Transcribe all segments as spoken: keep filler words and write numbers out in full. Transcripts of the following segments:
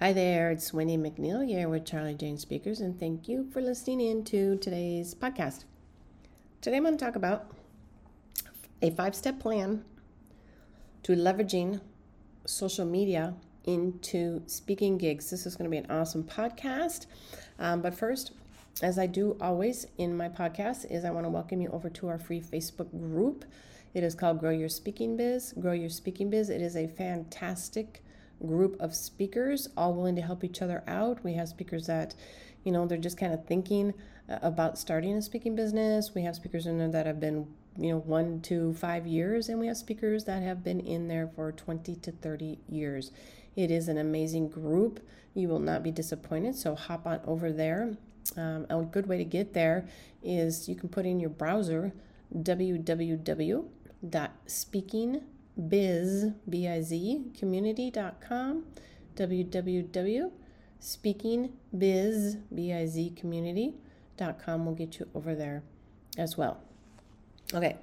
Hi there, it's Winnie McNeil here with Charli Jane Speakers, and thank you for listening in to today's podcast. Today I'm going to talk about a five-step plan to leveraging social media into speaking gigs. This is going to be an awesome podcast, um, but first, as I do always in my podcast, is I want to welcome you over to our free Facebook group. It is called Grow Your Speaking Biz. Grow Your Speaking Biz. It is a fantastic group of speakers, all willing to help each other out. We have speakers that, you know, they're just kind of thinking about starting a speaking business. We have speakers in there that have been, you know, one to five years, and we have speakers that have been in there for twenty to thirty years. It is an amazing group. You will not be disappointed, so hop on over there. Um, a good way to get there is you can put in your browser w w w dot speaking dot com. Biz, B I Z, community dot com, w w w dot speaking biz, B I Z, community dot com will get you over there as well. Okay,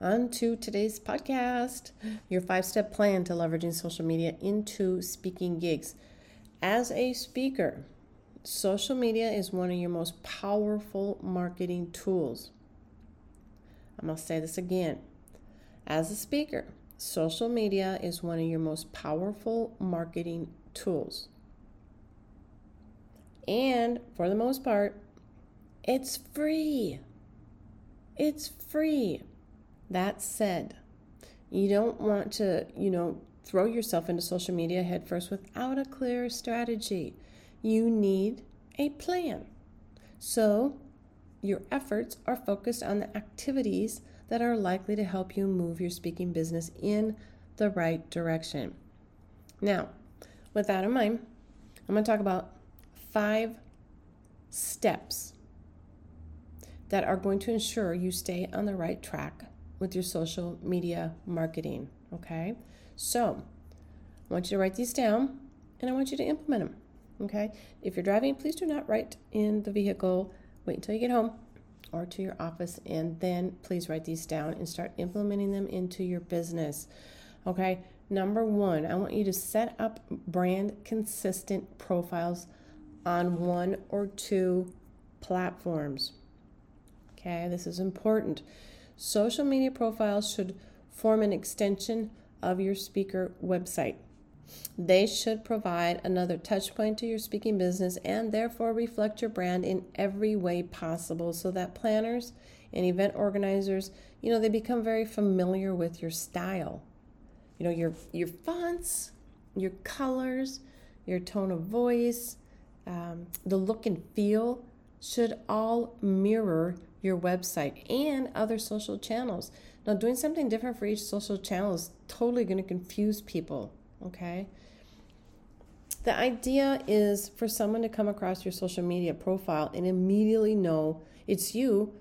on to today's podcast, your five-step plan to leveraging social media into speaking gigs. As a speaker, social media is one of your most powerful marketing tools. I'm going to say this again. As a speaker, social media is one of your most powerful marketing tools. And for the most part, it's free. It's free. That said, you don't want to, you know, throw yourself into social media headfirst without a clear strategy. You need a plan. So your efforts are focused on the activities that are likely to help you move your speaking business in the right direction. Now, with that in mind, I'm going to talk about five steps that are going to ensure you stay on the right track with your social media marketing, okay? So, I want you to write these down, and I want you to implement them, okay? If you're driving, please do not write in the vehicle. Wait until you get home or to your office, and then please write these down and start implementing them into your business. Okay, number one, I want you to set up brand consistent profiles on one or two platforms. Okay, this is important. Social media profiles should form an extension of your speaker website. They should provide another touch point to your speaking business and therefore reflect your brand in every way possible so that planners and event organizers, you know, they become very familiar with your style. You know, your your fonts, your colors, your tone of voice, um, the look and feel should all mirror your website and other social channels. Now, doing something different for each social channel is totally going to confuse people. Okay. The idea is for someone to come across your social media profile and immediately know it's you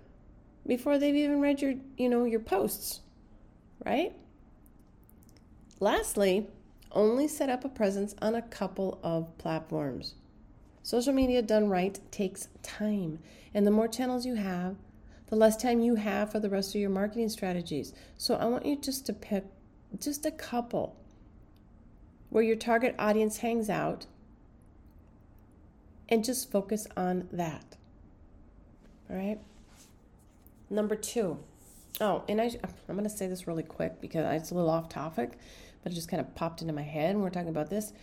before they've even read your, you know, your posts, right? Lastly, only set up a presence on a couple of platforms. Social media done right takes time, and the more channels you have, the less time you have for the rest of your marketing strategies. So I want you just to pick just a couple where your target audience hangs out, and just focus on that. All right? Number two. Oh, and I, I'm going to say this really quick because it's a little off topic, but it just kind of popped into my head, and we're talking about this,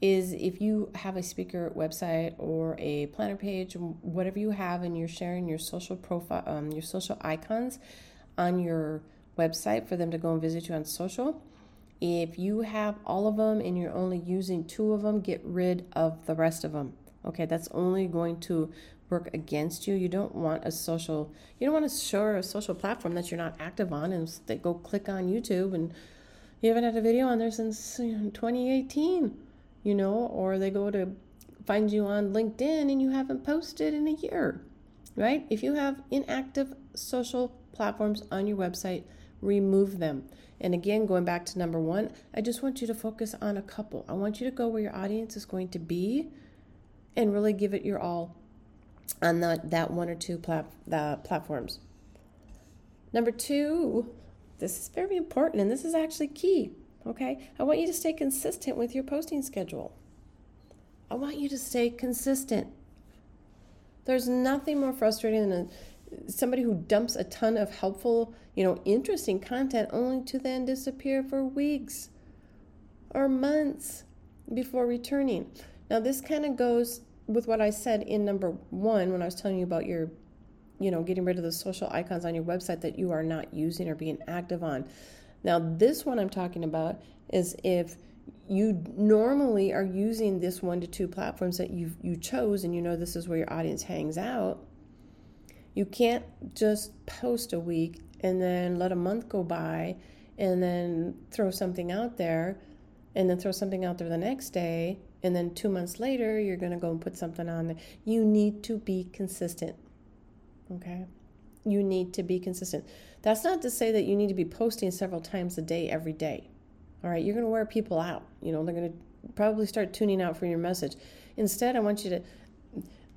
is if you have a speaker website or a planner page, whatever you have, and you're sharing your social profile, um, your social icons on your website for them to go and visit you on social, if you have all of them and you're only using two of them, get rid of the rest of them. Okay, that's only going to work against you. You don't want a social, you don't want to share a social platform that you're not active on, and they go click on YouTube and you haven't had a video on there since you know, twenty eighteen. you know, or they go to find you on LinkedIn and you haven't posted in a year, right? If you have inactive social platforms on your website, remove them. And again, going back to number one, I just want you to focus on a couple. I want you to go where your audience is going to be and really give it your all on that, that one or two plat, uh, platforms. Number two, this is very important, and this is actually key, okay? I want you to stay consistent with your posting schedule. I want you to stay consistent. There's nothing more frustrating than a, somebody who dumps a ton of helpful, you know, interesting content only to then disappear for weeks or months before returning. Now, this kind of goes with what I said in number one when I was telling you about your, you know, getting rid of the social icons on your website that you are not using or being active on. Now, this one I'm talking about is if you normally are using this one to two platforms that you you chose and you know this is where your audience hangs out, you can't just post a week and then let a month go by and then throw something out there and then throw something out there the next day and then two months later you're going to go and put something on there. You need to be consistent, okay? You need to be consistent. That's not to say that you need to be posting several times a day every day. All right, you're going to wear people out. You know, they're going to probably start tuning out for your message. Instead, I want you to,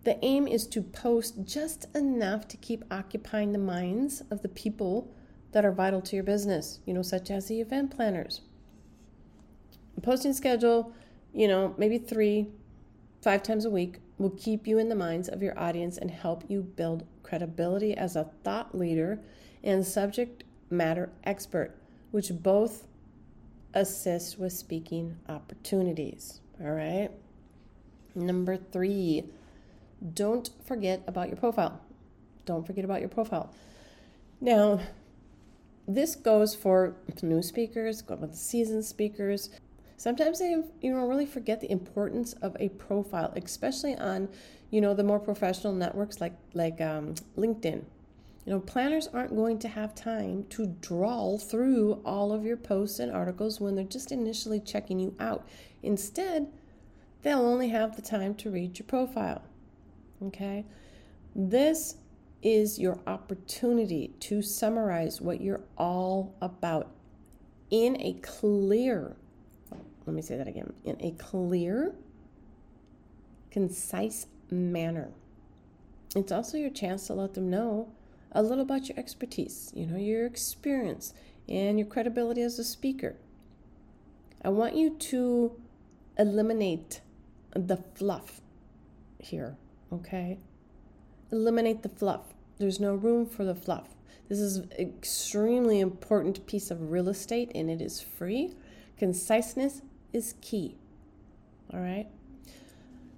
the aim is to post just enough to keep occupying the minds of the people that are vital to your business, you know, such as the event planners. Posting schedule, you know, maybe three, five times a week will keep you in the minds of your audience and help you build credibility as a thought leader and subject matter expert, which both assist with speaking opportunities. All right. Number three, don't forget about your profile. Don't forget about your profile. Now, this goes for new speakers, going with seasoned speakers. Sometimes they, you know, really forget the importance of a profile, especially on, you know, the more professional networks like like um, LinkedIn. You know, planners aren't going to have time to drawl through all of your posts and articles when they're just initially checking you out. Instead, they'll only have the time to read your profile, okay? This is your opportunity to summarize what you're all about in a clear, let me say that again, in a clear, concise manner. It's also your chance to let them know a little about your expertise, you know, your experience and your credibility as a speaker. I want you to eliminate the fluff here, okay? Eliminate the fluff. There's no room for the fluff. This is an extremely important piece of real estate and it is free. Conciseness is key, all right?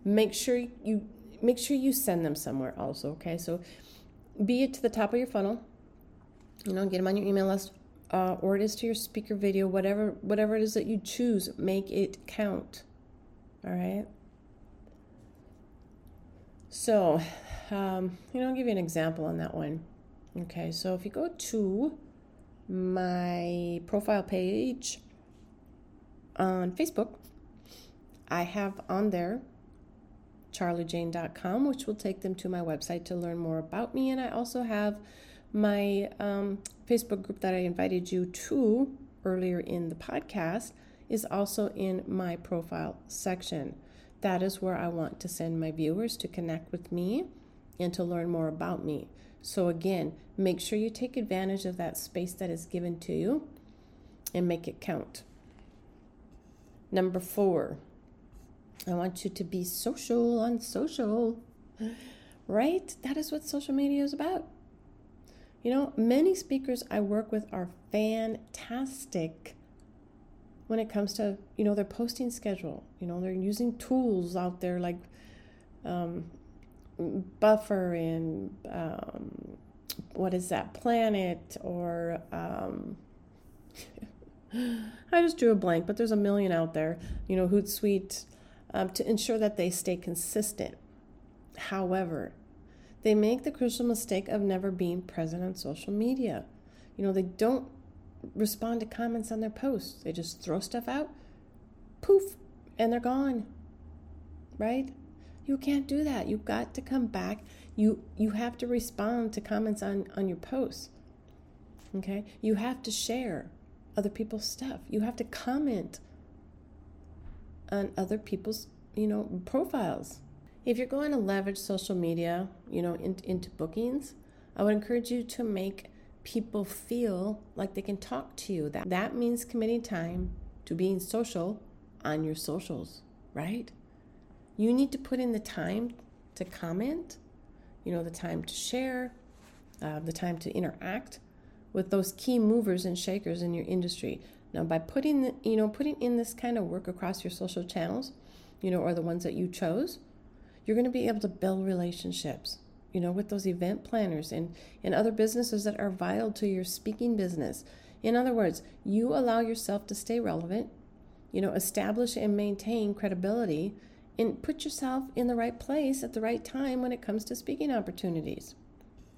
Make sure you, make sure you send them somewhere also, okay? So be it to the top of your funnel, you know, get them on your email list, uh, or it is to your speaker video, whatever whatever it is that you choose, make it count, all right? So, um, you know, I'll give you an example on that one. Okay, so if you go to my profile page on Facebook, I have on there charli jane dot com, which will take them to my website to learn more about me. And I also have my um, Facebook group that I invited you to earlier in the podcast is also in my profile section. That is where I want to send my viewers to connect with me and to learn more about me. So again, make sure you take advantage of that space that is given to you and make it count. Number four, I want you to be social on social, right? That is what social media is about. You know, many speakers I work with are fantastic when it comes to, you know, their posting schedule. You know, they're using tools out there like um, Buffer and um, what is that, Planet or... Um, I just drew a blank, but there's a million out there. You know, Hootsuite... Um, to ensure that they stay consistent. However, they make the crucial mistake of never being present on social media. You know, they don't respond to comments on their posts. They just throw stuff out, poof, and they're gone, right? You can't do that. You've got to come back. You you have to respond to comments on, on your posts, okay? You have to share other people's stuff. You have to comment on other people's, you know, profiles. If you're going to leverage social media, you know, in, into bookings, I would encourage you to make people feel like they can talk to you. That, that means committing time to being social on your socials, right? You need to put in the time to comment, you know, the time to share, uh, the time to interact with those key movers and shakers in your industry. Now, by putting, the, you know, putting in this kind of work across your social channels, you know, or the ones that you chose, you're going to be able to build relationships, you know, with those event planners and, and other businesses that are vital to your speaking business. In other words, you allow yourself to stay relevant, you know, establish and maintain credibility, and put yourself in the right place at the right time when it comes to speaking opportunities.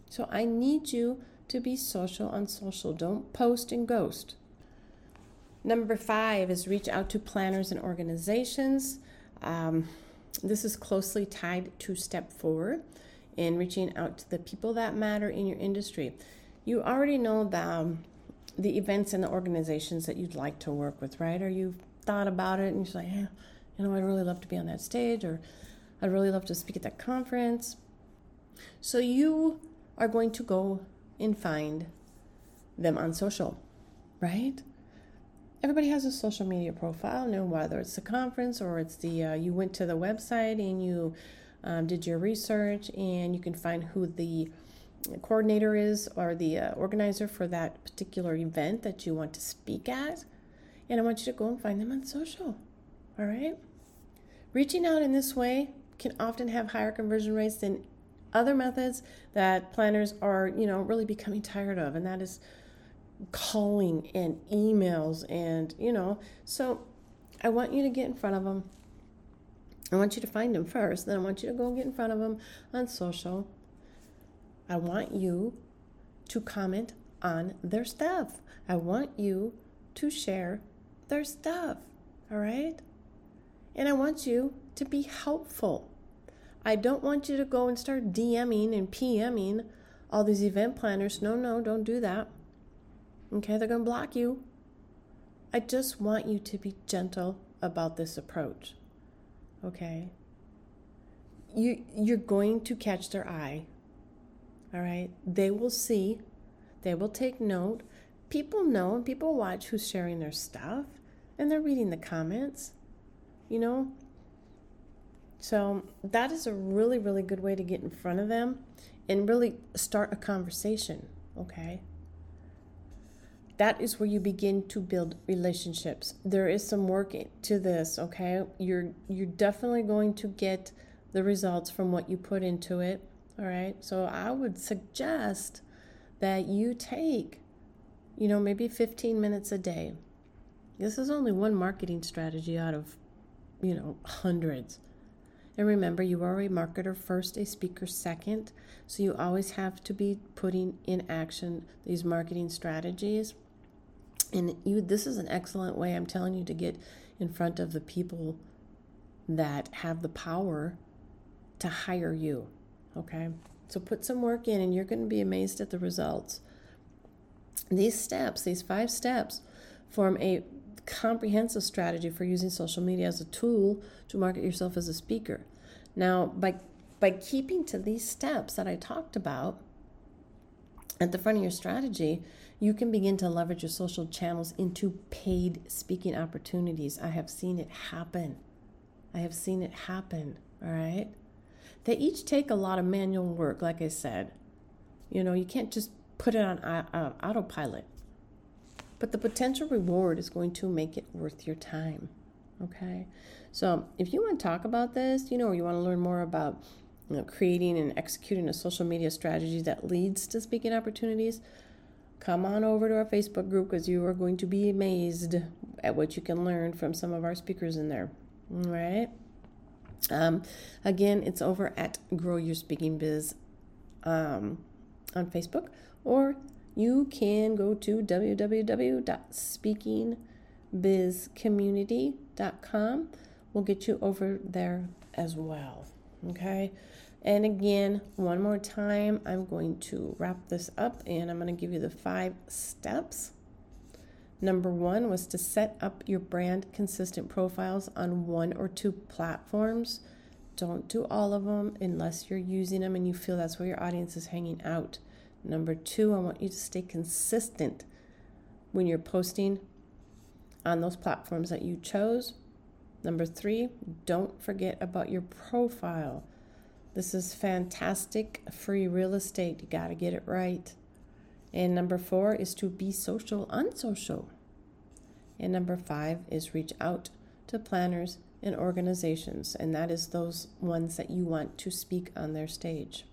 So I need you to be social on social. Don't post and ghost. Number five is reach out to planners and organizations. Um, this is closely tied to step four in reaching out to the people that matter in your industry. You already know the, um, the events and the organizations that you'd like to work with, right? Or you've thought about it and you're like, eh, you know, I'd really love to be on that stage, or I'd really love to speak at that conference. So you are going to go and find them on social, right? Everybody has a social media profile, you know, whether it's the conference or it's the, uh, you went to the website and you um, did your research and you can find who the coordinator is or the uh, organizer for that particular event that you want to speak at. And I want you to go and find them on social, all right? Reaching out in this way can often have higher conversion rates than other methods that planners are, you know, really becoming tired of, and that is calling and emails and, you know, so I want you to get in front of them. I want you to find them first, then I want you to go get in front of them on social. I want you to comment on their stuff. I want you to share their stuff, all right? And I want you to be helpful. I don't want you to go and start DMing and PMing all these event planners. No, no, don't do that. Okay, they're going to block you. I just want you to be gentle about this approach. Okay? You, you're going to catch their eye. All right? They will see. They will take note. People know and people watch who's sharing their stuff. And they're reading the comments. You know? So that is a really, really good way to get in front of them and really start a conversation. Okay? That is where you begin to build relationships. There is some work to this, okay? You're you're definitely going to get the results from what you put into it, all right? So I would suggest that you take, you know, maybe fifteen minutes a day. This is only one marketing strategy out of, you know, hundreds. And remember, you are a marketer first, a speaker second, so you always have to be putting in action these marketing strategies. And you, this is an excellent way, I'm telling you, to get in front of the people that have the power to hire you, okay? So put some work in, and you're going to be amazed at the results. These steps, these five steps, form a comprehensive strategy for using social media as a tool to market yourself as a speaker. Now, by by keeping to these steps that I talked about at the front of your strategy, you can begin to leverage your social channels into paid speaking opportunities. I have seen it happen. I have seen it happen, all right? They each take a lot of manual work, like I said. You know, you can't just put it on uh, autopilot. But the potential reward is going to make it worth your time, okay? So if you want to talk about this, you know, or you want to learn more about, you know, creating and executing a social media strategy that leads to speaking opportunities, come on over to our Facebook group, because you are going to be amazed at what you can learn from some of our speakers in there, all right? Um, again, it's over at Grow Your Speaking Biz um, on Facebook, or you can go to w w w dot speaking biz community dot com will get you over there as well. Okay. And again, one more time, I'm going to wrap this up and I'm going to give you the five steps. Number one was to set up your brand consistent profiles on one or two platforms. Don't do all of them unless you're using them and you feel that's where your audience is hanging out. Number two, I want you to stay consistent when you're posting on those platforms that you chose. Number three, don't forget about your profile. This is fantastic free real estate. You got to get it right. And number four is to be social on social. And number five is reach out to planners and organizations. And that is those ones that you want to speak on their stage.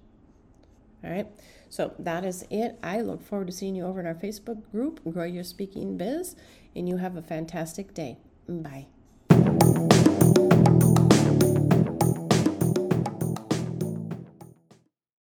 All right. So that is it. I look forward to seeing you over in our Facebook group, Grow Your Speaking Biz. And you have a fantastic day. Bye.